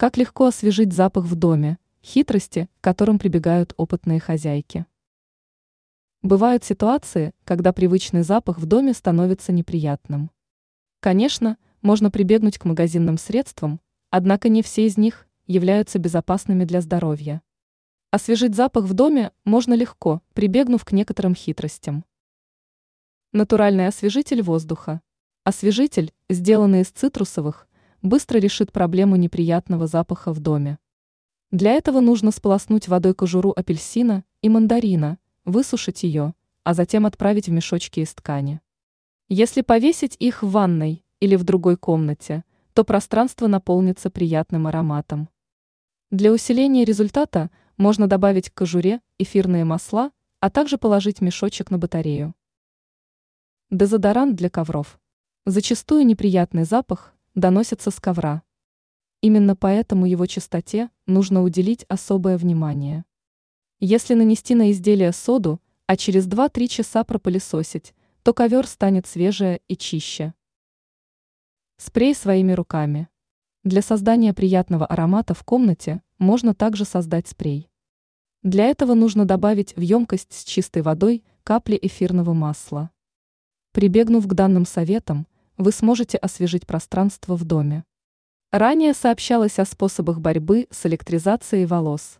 Как легко освежить запах в доме, хитрости, к которым прибегают опытные хозяйки. Бывают ситуации, когда привычный запах в доме становится неприятным. Конечно, можно прибегнуть к магазинным средствам, однако не все из них являются безопасными для здоровья. Освежить запах в доме можно легко, прибегнув к некоторым хитростям. Натуральный освежитель воздуха. Освежитель, сделанный из цитрусовых, быстро решит проблему неприятного запаха в доме. Для этого нужно сполоснуть водой кожуру апельсина и мандарина, высушить ее, а затем отправить в мешочки из ткани. Если повесить их в ванной или в другой комнате, то пространство наполнится приятным ароматом. Для усиления результата можно добавить к кожуре эфирные масла, а также положить мешочек на батарею. Дезодорант для ковров. Зачастую неприятный запах доносится с ковра. Именно поэтому его чистоте нужно уделить особое внимание. Если нанести на изделие соду, а через 2-3 часа пропылесосить, то ковер станет свежее и чище. Спрей своими руками. Для создания приятного аромата в комнате можно также создать спрей. Для этого нужно добавить в емкость с чистой водой капли эфирного масла. Прибегнув к данным советам, вы сможете освежить пространство в доме. Ранее сообщалось о способах борьбы с электризацией волос.